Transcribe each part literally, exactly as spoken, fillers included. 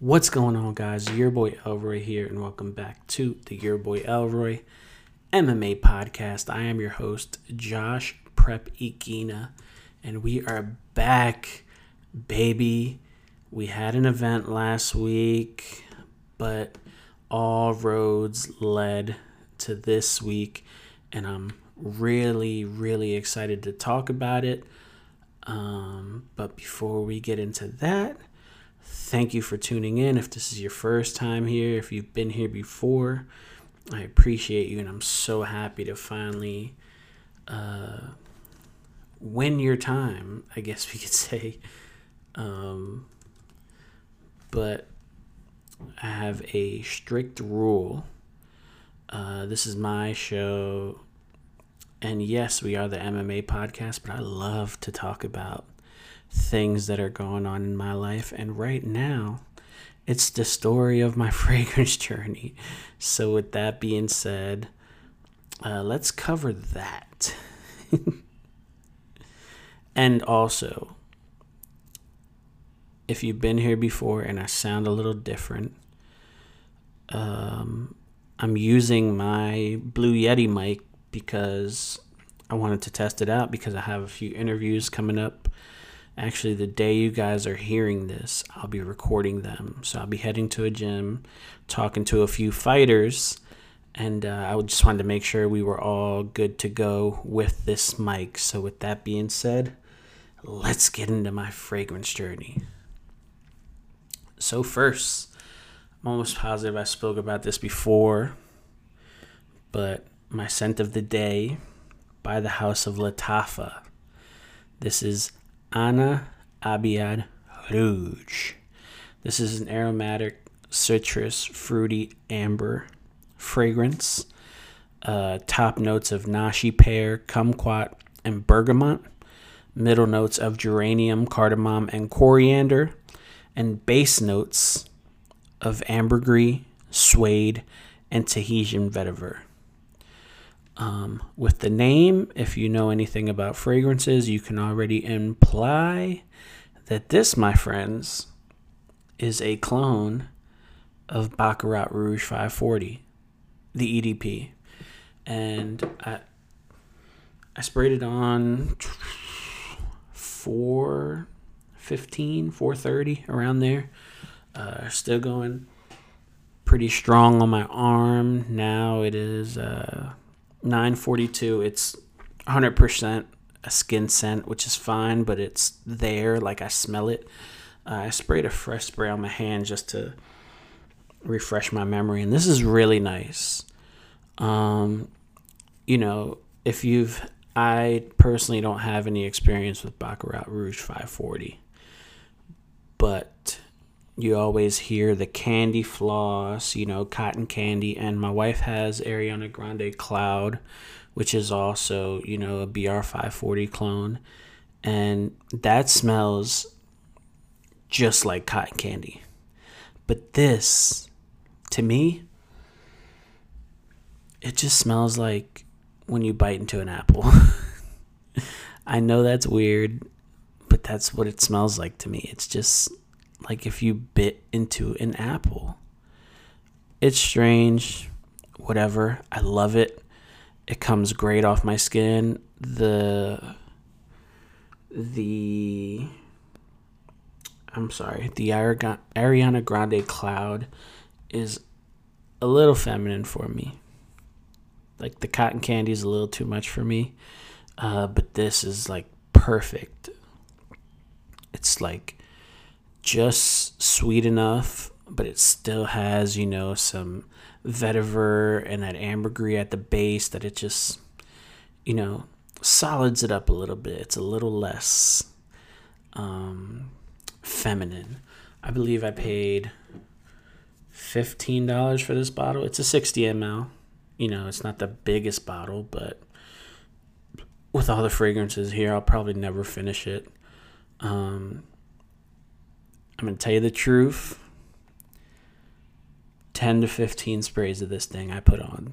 What's going on, guys? Your boy Elroy here, and welcome back to the Your Boy Elroy M M A podcast. I am your host, Josh Prep Iguina, and we are back, baby. We had an event last week, but all roads led to this week, and I'm really, really excited to talk about it. Um, but before we get into that, thank you for tuning in. If this is your first time here, if you've been here before, I appreciate you, and I'm so happy to finally uh, win your time, I guess we could say. Um, but I have a strict rule. Uh, this is my show, and yes, we are the M M A podcast, but I love to talk about things that are going on in my life, and right now it's the story of my fragrance journey. So with that being said, uh, let's cover that. And also, if you've been here before and I sound a little different, um, I'm using my Blue Yeti mic because I wanted to test it out, because I have a few interviews coming up. Actually, the day you guys are hearing this, I'll be recording them. So I'll be heading to a gym, talking to a few fighters, and uh, I just wanted to make sure we were all good to go with this mic. So with that being said, let's get into my fragrance journey. So first, I'm almost positive I spoke about this before, but my scent of the day by the House of Lattafa. This is Anna Abiad Rouge. This is an aromatic, citrus, fruity, amber fragrance. Uh, top notes of nashi pear, kumquat, and bergamot. Middle notes of geranium, cardamom, and coriander. And base notes of ambergris, suede, and Tahitian vetiver. Um, with the name, if you know anything about fragrances, you can already imply that this, my friends, is a clone of Baccarat Rouge five forty, the E D P. And I, I sprayed it on four fifteen, four thirty, around there. Uh, still going pretty strong on my arm. Now it is Uh, nine forty-two. It's one hundred percent a skin scent, which is fine, but it's there. Like, I smell it. Uh, I sprayed a fresh spray on my hand just to refresh my memory, and this is really nice. Um, you know, if you've, I personally don't have any experience with Baccarat Rouge five forty, but you always hear the candy floss, you know, cotton candy. And my wife has Ariana Grande Cloud, which is also, you know, a B R five forty clone. And that smells just like cotton candy. But this, to me, it just smells like when you bite into an apple. I know that's weird, but that's what it smells like to me. It's just like if you bit into an apple. It's strange, whatever. I love it. It comes great off my skin. The, the, I'm sorry, the Ariana Grande Cloud is a little feminine for me. Like, the cotton candy is a little too much for me. Uh, but this is like perfect. It's like just sweet enough, but it still has, you know, some vetiver and that ambergris at the base that it just, you know, solids it up a little bit. It's a little less um, feminine. I believe I paid fifteen dollars for this bottle. It's a sixty milliliters. You know, it's not the biggest bottle, but with all the fragrances here, I'll probably never finish it. Um... I'm going to tell you the truth, ten to fifteen sprays of this thing I put on.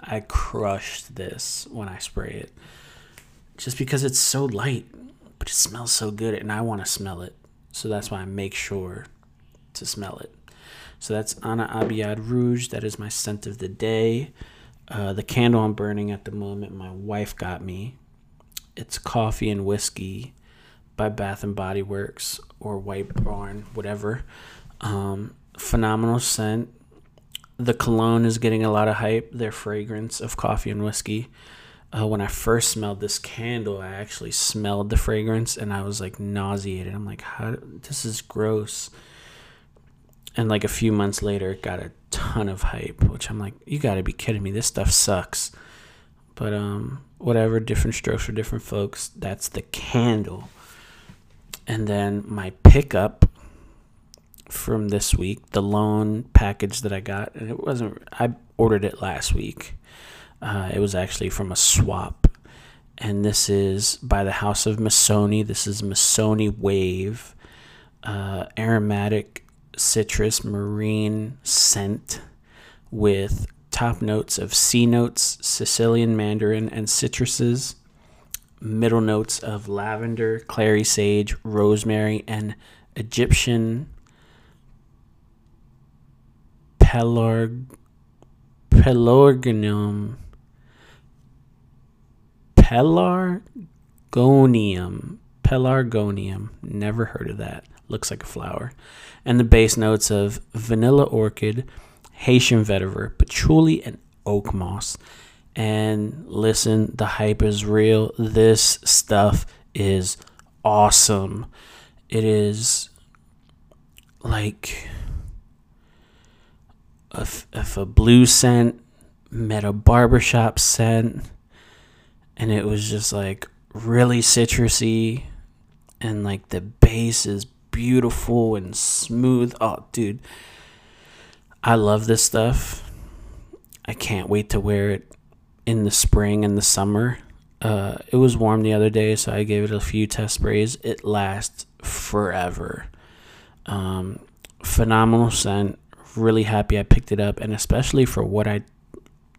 I crushed this when I spray it, just because it's so light, but it smells so good, and I want to smell it. So that's why I make sure to smell it. So that's Anna Abiad Rouge. That is my scent of the day. Uh, the candle I'm burning at the moment, my wife got me. It's Coffee and Whiskey by Bath and Body Works or White Barn, whatever. Um, phenomenal scent. The cologne is getting a lot of hype, their fragrance of coffee and whiskey. Uh, when I first smelled this candle, I actually smelled the fragrance and I was like nauseated. I'm like, how, this is gross. And like a few months later, it got a ton of hype, which I'm like, you gotta be kidding me. This stuff sucks. But um, whatever, different strokes for different folks. That's the candle. And then my pickup from this week, the loan package that I got, and it wasn't, I ordered it last week. Uh, it was actually from a swap. And this is by the House of Missoni. This is Missoni Wave, uh, aromatic citrus marine scent with top notes of sea notes, Sicilian mandarin, and citruses, middle notes of lavender, clary sage, rosemary, and Egyptian pelarg pelargonium pelargonium pelargonium never heard of that. Looks like a flower. And the base notes of vanilla orchid, Haitian vetiver, patchouli, and oak moss. And listen, the hype is real. This stuff is awesome. It is like if, if a blue scent met a barbershop scent, and it was just like really citrusy, and like the base is beautiful and smooth. Oh, dude, I love this stuff. I can't wait to wear it in the spring and the summer. Uh, it was warm the other day, so I gave it a few test sprays. It lasts forever. Um, phenomenal scent. Really happy I picked it up, and especially for what I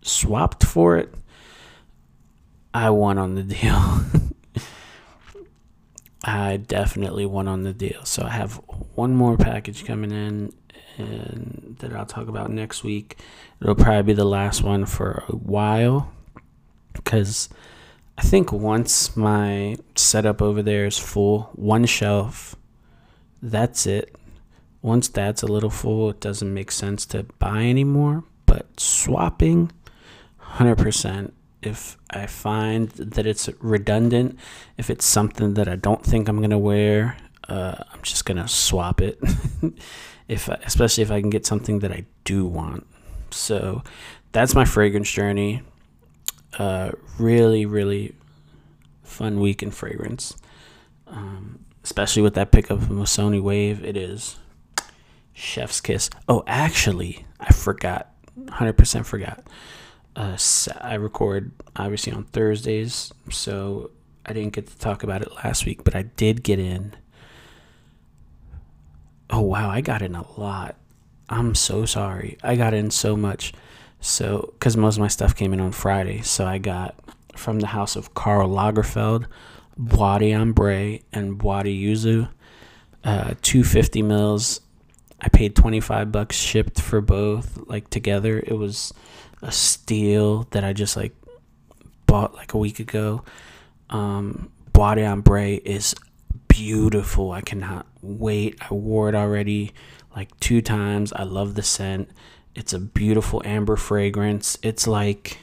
swapped for it, I won on the deal. I definitely won on the deal. So I have one more package coming in and that I'll talk about next week. It'll probably be the last one for a while because I think once my setup over there is full, one shelf, that's it. Once that's a little full, it doesn't make sense to buy anymore. But swapping, one hundred percent. If I find that it's redundant, if it's something that I don't think I'm going to wear, uh, I'm just going to swap it, if I, especially if I can get something that I do want. So that's my fragrance journey. Uh, really, really fun week in fragrance, um, especially with that pickup from Missoni Wave. It is chef's kiss. Oh, actually, I forgot, one hundred percent forgot. Uh, I record obviously on Thursdays, so I didn't get to talk about it last week, but I did get in. Oh, wow, I got in a lot. I'm so sorry. I got in so much. So, because most of my stuff came in on Friday, so I got from the House of Carl Lagerfeld, Bois de Ombre, and Bois de Yuzu, uh, two fifty mils. I paid twenty-five bucks shipped for both, like together. It was a steal that I just like bought like a week ago. Um, Bois de Ombre is beautiful. I cannot wait. I wore it already like two times. I love the scent. It's a beautiful amber fragrance. It's like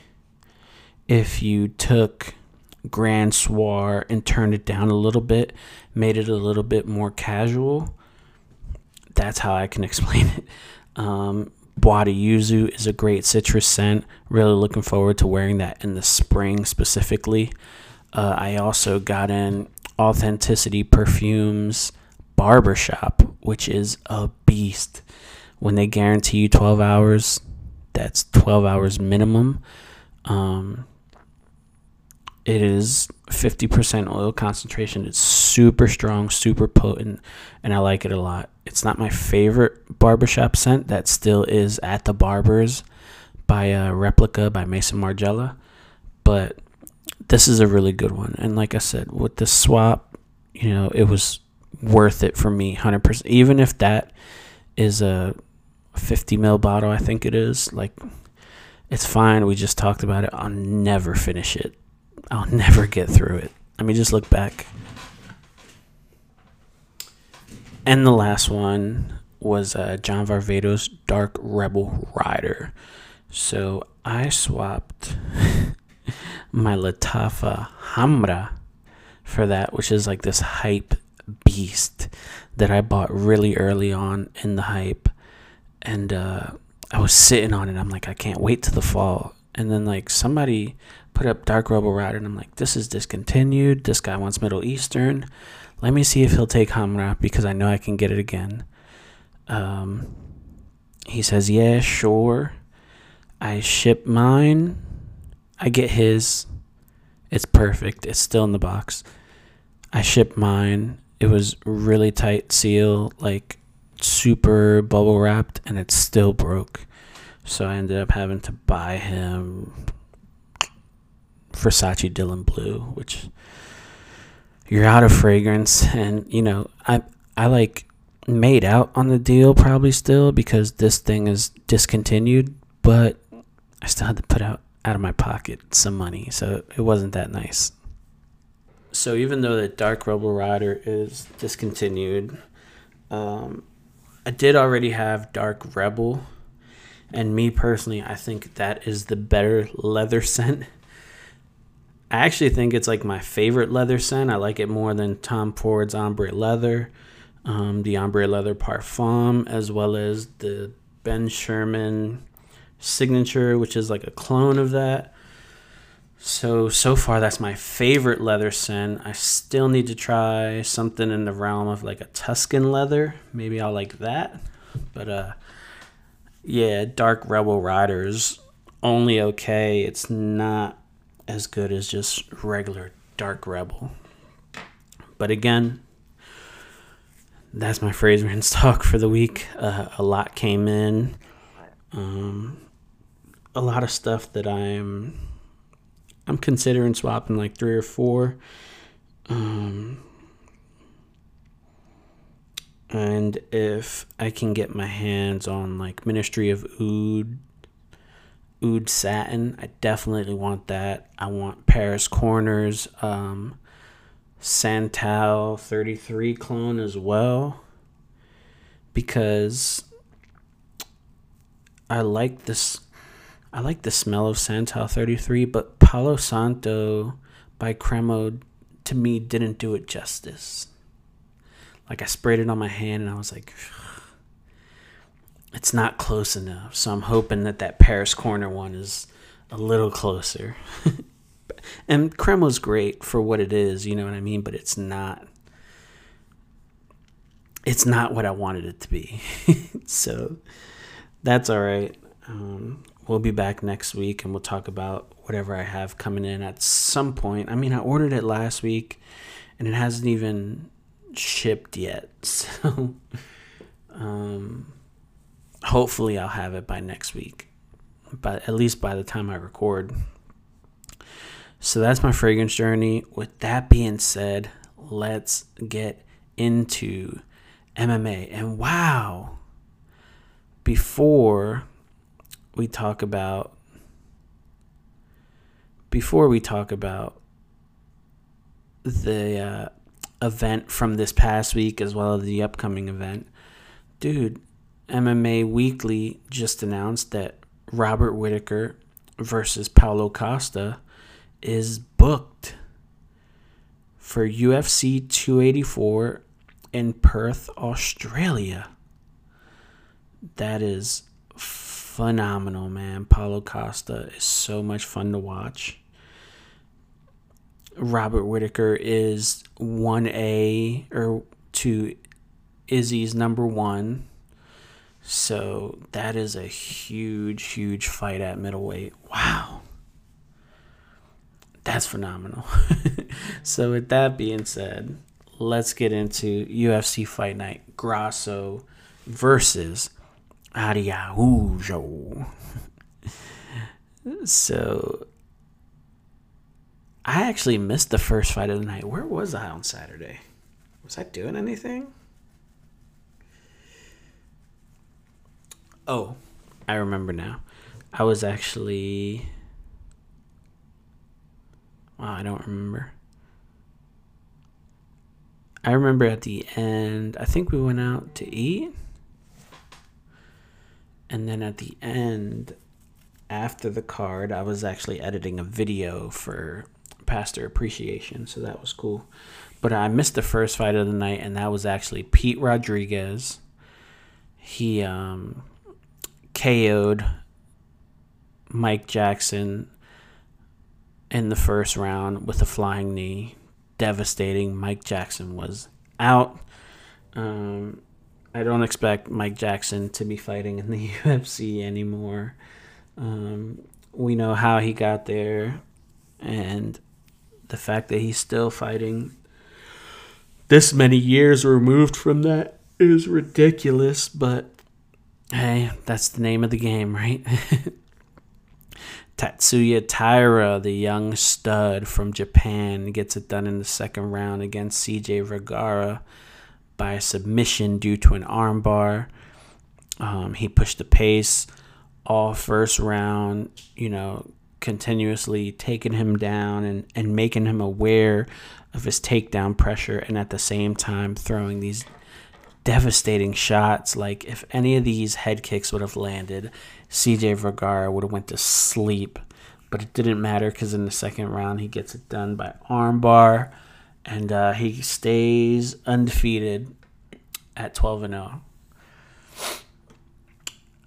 if you took Grand Soir and turned it down a little bit, made it a little bit more casual. That's how I can explain it. Um, Bois de Yuzu is a great citrus scent. Really looking forward to wearing that in the spring specifically. Uh, I also got in Authenticity Perfumes Barbershop, which is a beast. When they guarantee you twelve hours, that's twelve hours minimum. Um, it is fifty percent oil concentration. It's super strong, super potent, and I like it a lot. It's not my favorite barbershop scent. That still is At The Barbers by uh, Replica by Mason Margiela. But this is a really good one. And like I said, with the swap, you know, it was worth it for me, one hundred percent. Even if that is a fifty mil bottle, I think it is. Like, it's fine. We just talked about it. I'll never finish it. I'll never get through it. Let me just look back. And the last one was uh, John Varvatos' Dark Rebel Rider. So I swapped my Lattafa Hamra for that, which is like this hype beast that I bought really early on in the hype. And uh, I was sitting on it. I'm like, I can't wait till the fall. And then like somebody put up Dark Rebel Rider, and I'm like, this is discontinued. This guy wants Middle Eastern. Let me see if he'll take Hamra, because I know I can get it again. Um, he says, yeah, sure. I ship mine. I get his. It's perfect. It's still in the box. I ship mine. It was really tight seal, like super bubble wrapped, and it still broke. So I ended up having to buy him Versace Dylan Blue, which you're out of fragrance. And, you know, I I like made out on the deal probably still, because this thing is discontinued, but I still had to put out out of my pocket some money, so it wasn't that nice. So even though the Dark Rebel Rider is discontinued, um, I did already have Dark Rebel, and me personally, I think that is the better leather scent. I actually think it's like my favorite leather scent. I like it more than Tom Ford's Ombre Leather, um, the Ombre Leather Parfum, as well as the Ben Sherman Signature, which is like a clone of that. So, so far, that's my favorite leather scent. I still need to try something in the realm of like a Tuscan leather. Maybe I'll like that. But uh, yeah, Dark Rebel Rider is only okay. It's not as good as just regular Dark Rebel. But again, that's my fragrance talk for the week. Uh, a lot came in. Um, a lot of stuff that I'm I'm considering swapping, like three or four. Um, and if I can get my hands on like Ministry of Oud, Oud Satin, I definitely want that. I want Paris Corners, um, Santal thirty-three clone as well, because I like this. I like the smell of Santal thirty-three, but Palo Santo by Cremo to me didn't do it justice. Like, I sprayed it on my hand and I was like, it's not close enough. So I'm hoping that that Paris Corner one is a little closer. And Cremo's great for what it is, you know what I mean? But it's not. It's not what I wanted it to be. So that's all right. Um, We'll be back next week, and we'll talk about whatever I have coming in at some point. I mean, I ordered it last week, and it hasn't even shipped yet. So um, hopefully I'll have it by next week, but at least by the time I record. So that's my fragrance journey. With that being said, let's get into M M A. And wow, before... we talk about before we talk about the uh, event from this past week, as well as the upcoming event, dude, M M A Weekly just announced that Robert Whittaker versus Paulo Costa is booked for U F C two eighty-four in Perth, Australia. That is phenomenal, man. Paulo Costa is so much fun to watch. Robert Whittaker is one A or to Izzy's number one. So that is a huge, huge fight at middleweight. Wow. That's phenomenal. So with that being said, let's get into U F C Fight Night. Grasso versus Araujo. So I actually missed the first fight of the night. Where was I on Saturday? Was I doing anything? Oh, I remember now. I was actually... Wow, I don't remember. I remember at the end, I think we went out to eat. And then at the end, after the card, I was actually editing a video for Pastor Appreciation, so that was cool. But I missed the first fight of the night, and that was actually Pete Rodriguez. He um, K O'd Mike Jackson in the first round with a flying knee. Devastating. Mike Jackson was out. Um, I don't expect Mike Jackson to be fighting in the U F C anymore. Um, we know how he got there, and the fact that he's still fighting this many years removed from that is ridiculous, but hey, that's the name of the game, right? Tatsuya Taira, the young stud from Japan, gets it done in the second round against C J Vergara by submission due to an armbar. Um, he pushed the pace all first round, you know, continuously taking him down and, and making him aware of his takedown pressure, and at the same time throwing these devastating shots. Like, if any of these head kicks would have landed, C J Vergara would have went to sleep, but it didn't matter because in the second round he gets it done by armbar, and uh, he stays undefeated at twelve and oh.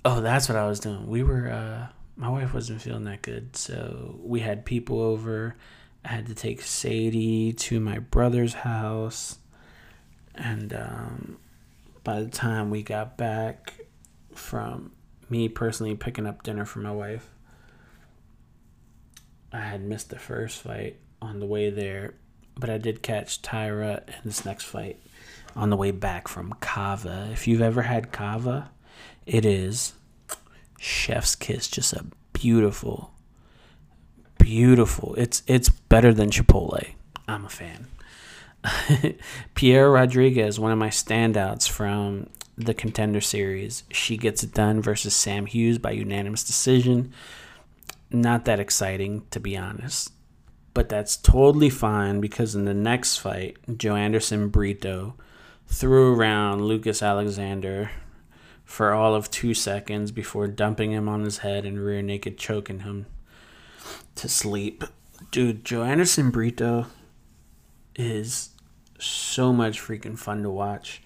Oh, that's what I was doing. We were, uh, my wife wasn't feeling that good, so we had people over. I had to take Sadie to my brother's house, and um, by the time we got back from me personally picking up dinner for my wife, I had missed the first fight on the way there, but I did catch Tyra in this next fight on the way back from Cava. If you've ever had Cava, it is chef's kiss, just a beautiful, beautiful. It's it's better than Chipotle. I'm a fan. Pierre Rodriguez, one of my standouts from the Contender Series, she gets it done versus Sam Hughes by unanimous decision. Not that exciting, to be honest. But that's totally fine, because in the next fight, Joanderson Brito threw around Lucas Alexander for all of two seconds before dumping him on his head and rear naked choking him to sleep. Dude, Joanderson Brito is so much freaking fun to watch,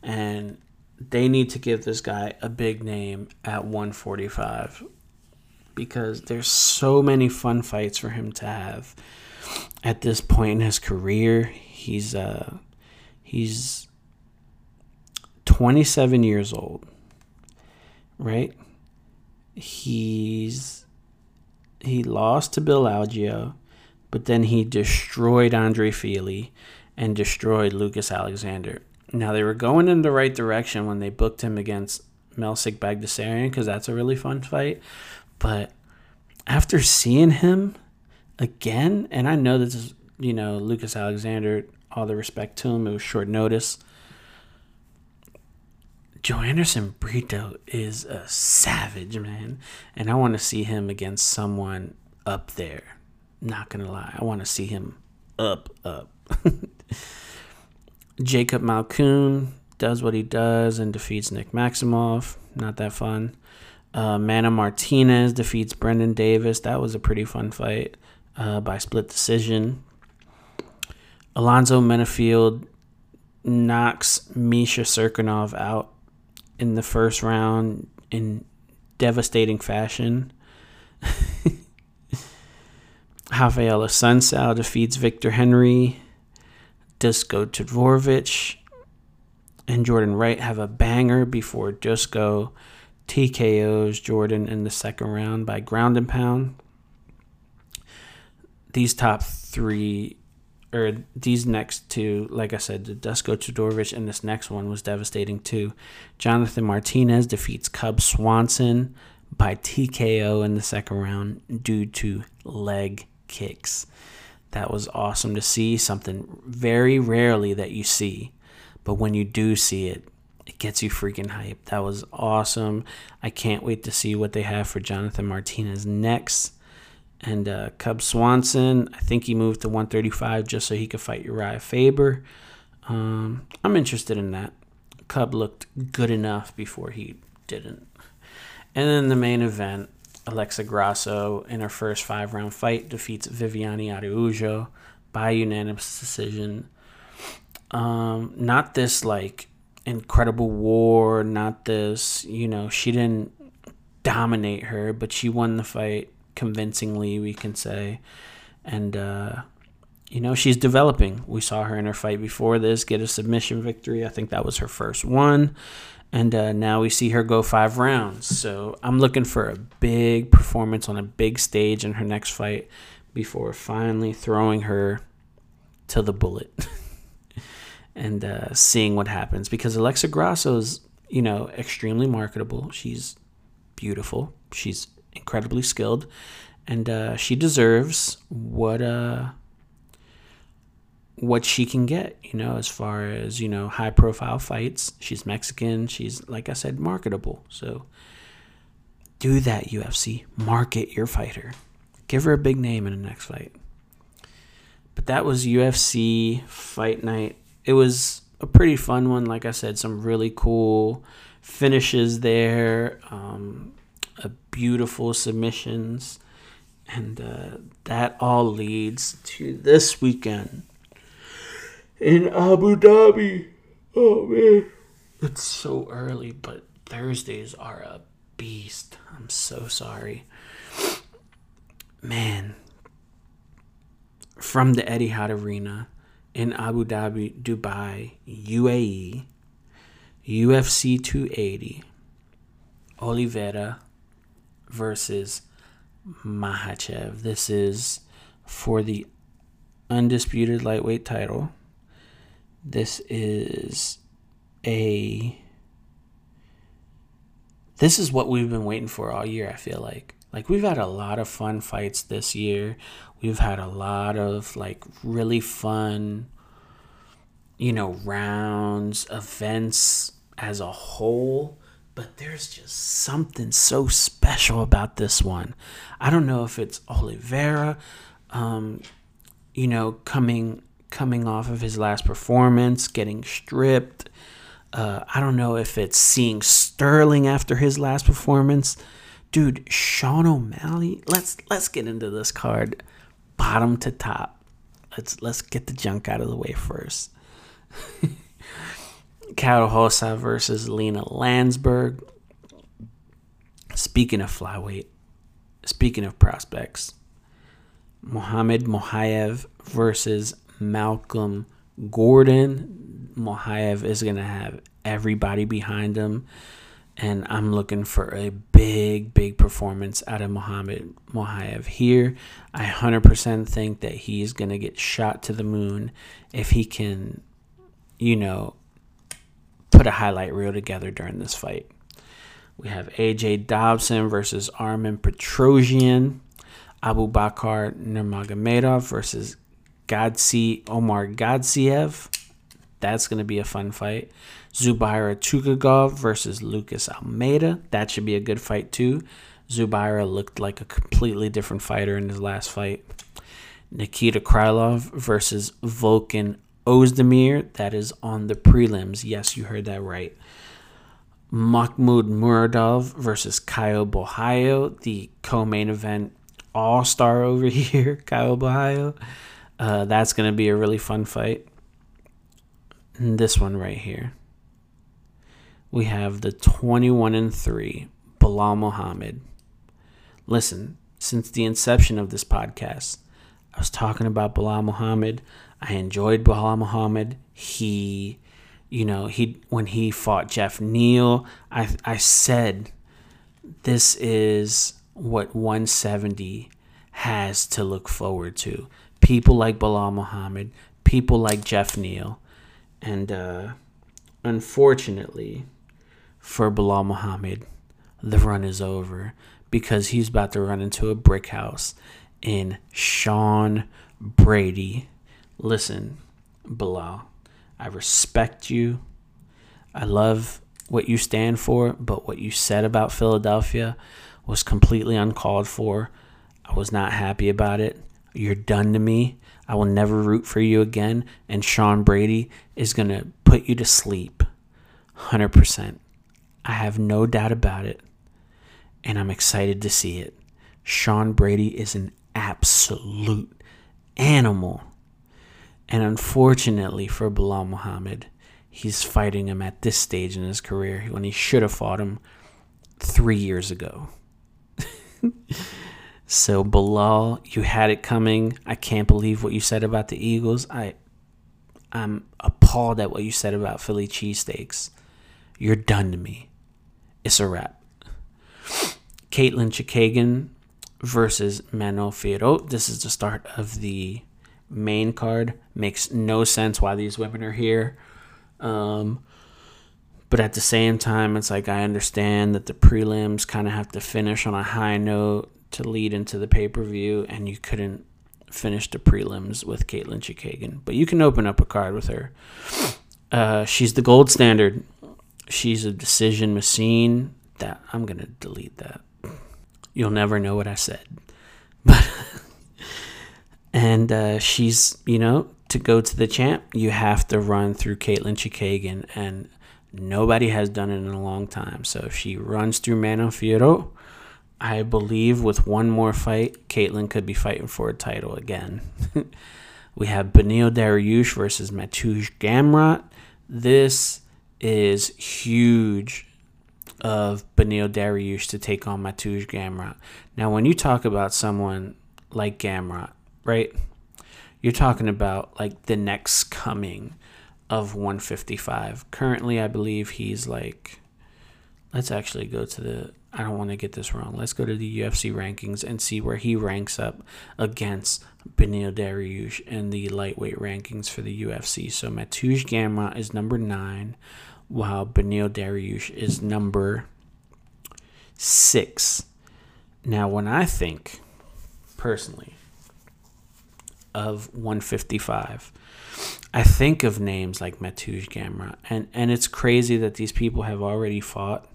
and they need to give this guy a big name at one forty-five, because there's so many fun fights for him to have at this point in his career. He's uh he's twenty-seven years old. Right? He's he lost to Bill Algeo, but then he destroyed Andre Feely and destroyed Lucas Alexander. Now, they were going in the right direction when they booked him against Melsic Bagdasarian, because that's a really fun fight. But after seeing him again, and I know this is, you know, Lucas Alexander, all the respect to him, it was short notice. Joanderson Brito is a savage, man. And I want to see him against someone up there. Not going to lie. I want to see him up, up. Jacob Malkoon does what he does and defeats Nick Maximoff. Not that fun. Uh, Manny Martinez defeats Brendan Davis. That was a pretty fun fight uh, by split decision. Alonzo Menafield knocks Misha Serkinov out in the first round in devastating fashion. Rafaela Sunsao defeats Victor Henry. Dusko Todorovic and Jordan Wright have a banger before Dusko T K Os Jordan in the second round by ground and pound. These top three, or these next two, like I said, the Dusko Todorovic and this next one was devastating too. Jonathan Martinez defeats Cub Swanson by T K O in the second round due to leg kicks. That was awesome to see, something very rarely that you see, but when you do see it, it gets you freaking hype. That was awesome. I can't wait to see what they have for Jonathan Martinez next. And uh, Cub Swanson, I think he moved to one thirty-five just so he could fight Uriah Faber. Um, I'm interested in that. Cub looked good enough before he didn't. And then the main event, Alexa Grasso, in her first five-round fight, defeats Viviane Araujo by unanimous decision. Um, not this, like, incredible war, not this, you know, she didn't dominate her, but she won the fight convincingly, we can say. And, uh, you know, she's developing. We saw her in her fight before this get a submission victory. I think that was her first one. And uh, now we see her go five rounds. So I'm looking for a big performance on a big stage in her next fight before finally throwing her to the bullet and uh, seeing what happens. Because Alexa Grasso is, you know, extremely marketable. She's beautiful. She's incredibly skilled. And uh, she deserves what... Uh, what she can get, you know, as far as, you know, high profile fights. She's Mexican. She's, like I said, marketable. So do that, U F C. Market your fighter. Give her a big name in the next fight. But that was U F C Fight Night. It was a pretty fun one. Like I said, some really cool finishes there. Um, a beautiful submissions. And uh, that all leads to this weekend in Abu Dhabi. Oh, man. It's so early, but Thursdays are a beast. I'm so sorry. Man. From the Etihad Arena in Abu Dhabi, Dubai, U A E, U F C two eighty, Oliveira versus Makhachev. This is for the undisputed lightweight title. This is a, this is what we've been waiting for all year, I feel like. Like, we've had a lot of fun fights this year. We've had a lot of, like, really fun, you know, rounds, events as a whole. But there's just something so special about this one. I don't know if it's Oliveira, um, you know, coming... coming off of his last performance, getting stripped. Uh, I don't know if it's seeing Sterling after his last performance. Dude, Sean O'Malley. Let's let's get into this card, bottom to top. Let's let's get the junk out of the way first. Carolhosa versus Lena Landsberg. Speaking of flyweight, speaking of prospects, Mohamed Mohaev versus Malcolm Gordon. Mohaev is going to have everybody behind him, and I'm looking for a big, big performance out of Mohamed Mohaev here. I one hundred percent think that he's going to get shot to the moon if he can, you know, put a highlight reel together during this fight. We have A J Dobson versus Armin Petrosian. Abubakar Nurmagomedov versus Gadszi Omar Gadziev. That's going to be a fun fight. Zubaira Tukagov versus Lucas Almeida. That should be a good fight too. Zubaira looked like a completely different fighter in his last fight. Nikita Krylov versus Volkan Ozdemir. That is on the prelims. Yes, you heard that right. Mahmoud Muradov versus Caio Bohaio. The co-main event all-star over here, Caio Bohaio. Uh, that's going to be a really fun fight. And this one right here, we have the twenty-one and three Bilal Muhammad. Listen, since the inception of this podcast, I was talking about Bilal Muhammad. I enjoyed Bilal Muhammad. He, you know, he when he fought Jeff Neal, I I said this is what one seventy has to look forward to. People like Bilal Muhammad, people like Jeff Neal. And uh, unfortunately for Bilal Muhammad, the run is over because he's about to run into a brick house in Sean Brady. Listen, Bilal, I respect you. I love what you stand for, but what you said about Philadelphia was completely uncalled for. I was not happy about it. You're done to me. I will never root for you again. And Sean Brady is going to put you to sleep. one hundred percent. I have no doubt about it. And I'm excited to see it. Sean Brady is an absolute animal. And unfortunately for Bilal Muhammad, he's fighting him at this stage in his career when he should have fought him three years ago. So, Bilal, you had it coming. I can't believe what you said about the Eagles. I, I'm appalled at what you said about Philly cheesesteaks. You're done to me. It's a wrap. Caitlin Chikagan versus Manon Fierro. This is the start of the main card. Makes no sense why these women are here. Um, but at the same time, it's like I understand that the prelims kind of have to finish on a high note to lead into the pay-per-view, and you couldn't finish the prelims with Caitlin Chikagan. But you can open up a card with her. Uh, she's the gold standard. She's a decision machine. That I'm going to delete that. You'll never know what I said. But and uh, she's, you know, to go to the champ, you have to run through Caitlin Chikagan, and nobody has done it in a long time. So if she runs through Manon Fierro, I believe with one more fight, Caitlin could be fighting for a title again. We have Beneil Dariush versus Matoush Gamrot. This is huge of Beneil Dariush to take on Matoush Gamrot. Now, when you talk about someone like Gamrot, right, you're talking about like the next coming of one fifty-five. Currently, I believe he's like, let's actually go to the... I don't want to get this wrong. Let's go to the U F C rankings and see where he ranks up against Beneil Dariush in the lightweight rankings for the U F C. So Matoush Gamrot is number nine, while Beneil Dariush is number six. Now, when I think, personally, of one fifty-five, I think of names like Matoush Gamrot. And, and it's crazy that these people have already fought,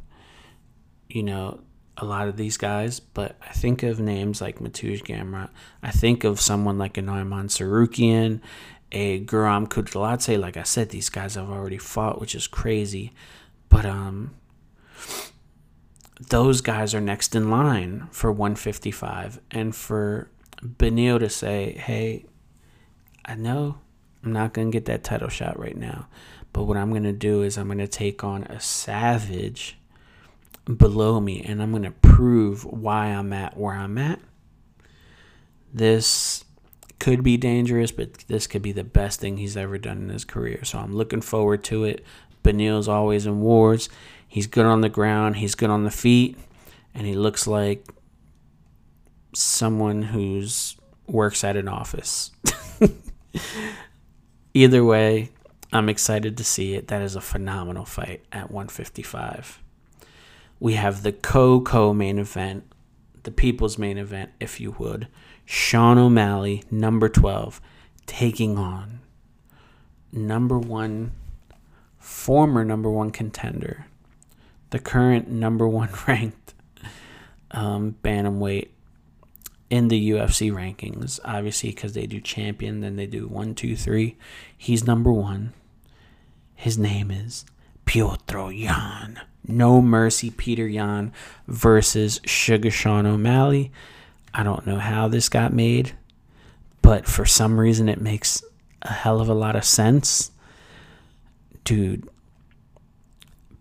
you know, a lot of these guys, but I think of names like Matoush Gamrot. I think of someone like a Nuaiman Sarukian, a Guram Kudlatse. Like I said, these guys have already fought, which is crazy. But um, those guys are next in line for one fifty-five. And for Beneil to say, hey, I know I'm not going to get that title shot right now, but what I'm going to do is I'm going to take on a savage below me, and I'm going to prove why I'm at where I'm at. This could be dangerous, but this could be the best thing he's ever done in his career. So I'm looking forward to it. Beneil's always in wars. He's good on the ground. He's good on the feet. And he looks like someone who's works at an office. Either way, I'm excited to see it. That is a phenomenal fight at one fifty-five. We have the co-co main event, the people's main event, if you would. Sean O'Malley, number twelve, taking on number one, former number one contender, the current number one ranked um, bantamweight in the U F C rankings. Obviously, because they do champion, then they do one, two, three. He's number one. His name is Piotr Jan. No mercy, Peter Yan versus Sugar Sean O'Malley. I don't know how this got made, but for some reason it makes a hell of a lot of sense. Dude,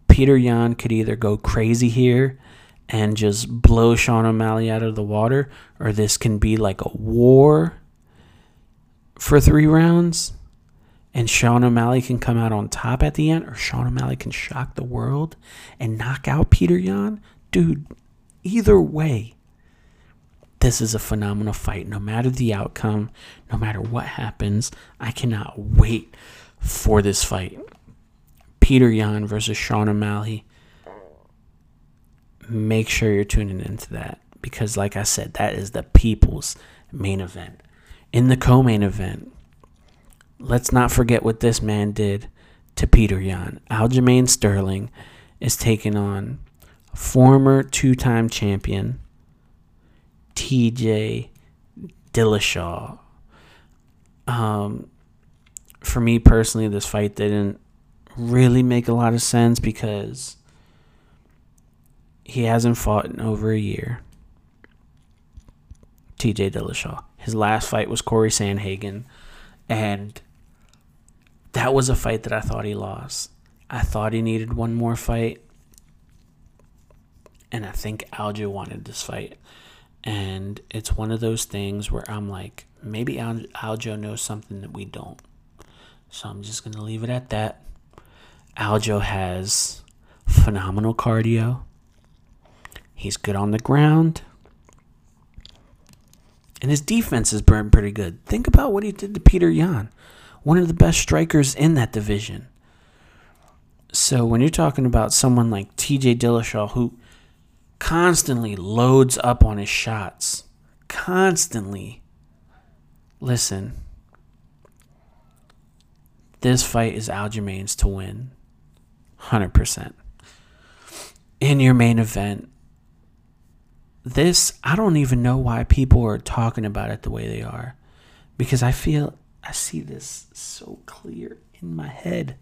Peter Yan could either go crazy here and just blow Sean O'Malley out of the water, or this can be like a war for three rounds, and Sean O'Malley can come out on top at the end, or Sean O'Malley can shock the world and knock out Peter Yan. Dude, either way, this is a phenomenal fight. No matter the outcome, no matter what happens, I cannot wait for this fight. Peter Yan versus Sean O'Malley. Make sure you're tuning into that, because like I said, that is the people's main event. In the co-main event, let's not forget what this man did to Peter Yan. Aljamain Sterling is taking on former two-time champion T J Dillashaw. Um, for me personally, this fight didn't really make a lot of sense because he hasn't fought in over a year. T J Dillashaw. His last fight was Corey Sandhagen, and that was a fight that I thought he lost. I thought he needed one more fight, and I think Aljo wanted this fight. And it's one of those things where I'm like, maybe Aljo knows something that we don't. So I'm just going to leave it at that. Aljo has phenomenal cardio. He's good on the ground. And his defense is pretty good. Think about what he did to Peter Yan, one of the best strikers in that division. So when you're talking about someone like T J Dillashaw, who constantly loads up on his shots, constantly, listen, this fight is Aljamain's to win, one hundred percent. In your main event, this, I don't even know why people are talking about it the way they are, because I feel, I see this so clear in my head,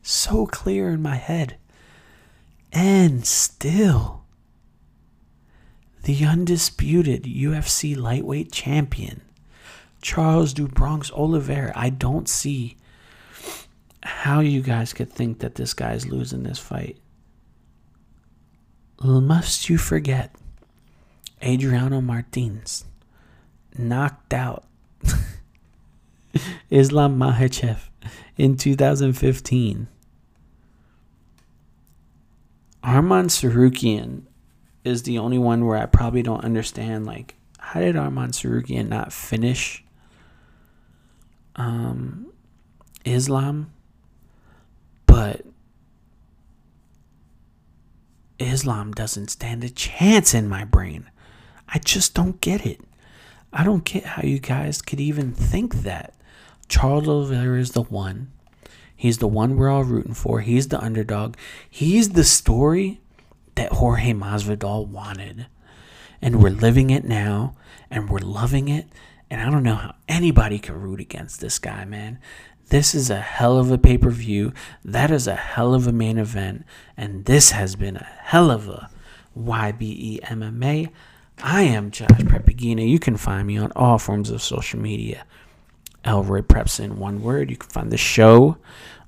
so clear in my head. And still, the undisputed U F C lightweight champion, Charles Du Bronx Oliveira. I don't see how you guys could think that this guy's losing this fight. Must you forget, Adriano Martinez knocked out Islam Makhachev in two thousand fifteen. Arman Sarukian is the only one where I probably don't understand, like, how did Arman Sarukian not finish um, Islam? But Islam doesn't stand a chance in my brain. I just don't get it. I don't get how you guys could even think that. Charles Oliveira is the one. He's the one we're all rooting for. He's the underdog. He's the story that Jorge Masvidal wanted. And we're living it now. And we're loving it. And I don't know how anybody could root against this guy, man. This is a hell of a pay-per-view. That is a hell of a main event. And this has been a hell of a Y B E M M A. I am Josh Prep Iguina. You can find me on all forms of social media. Elroy Preps in one word. You can find the show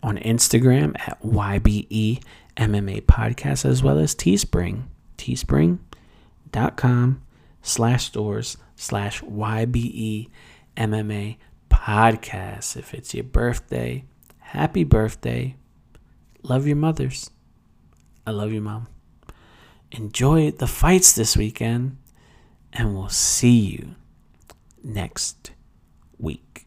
on Instagram at Y B E M M A Podcast, as well as Teespring. Teespring.com slash stores slash Y B E M M A Podcast. If it's your birthday, happy birthday. Love your mothers. I love you, Mom. Enjoy the fights this weekend, and we'll see you next week.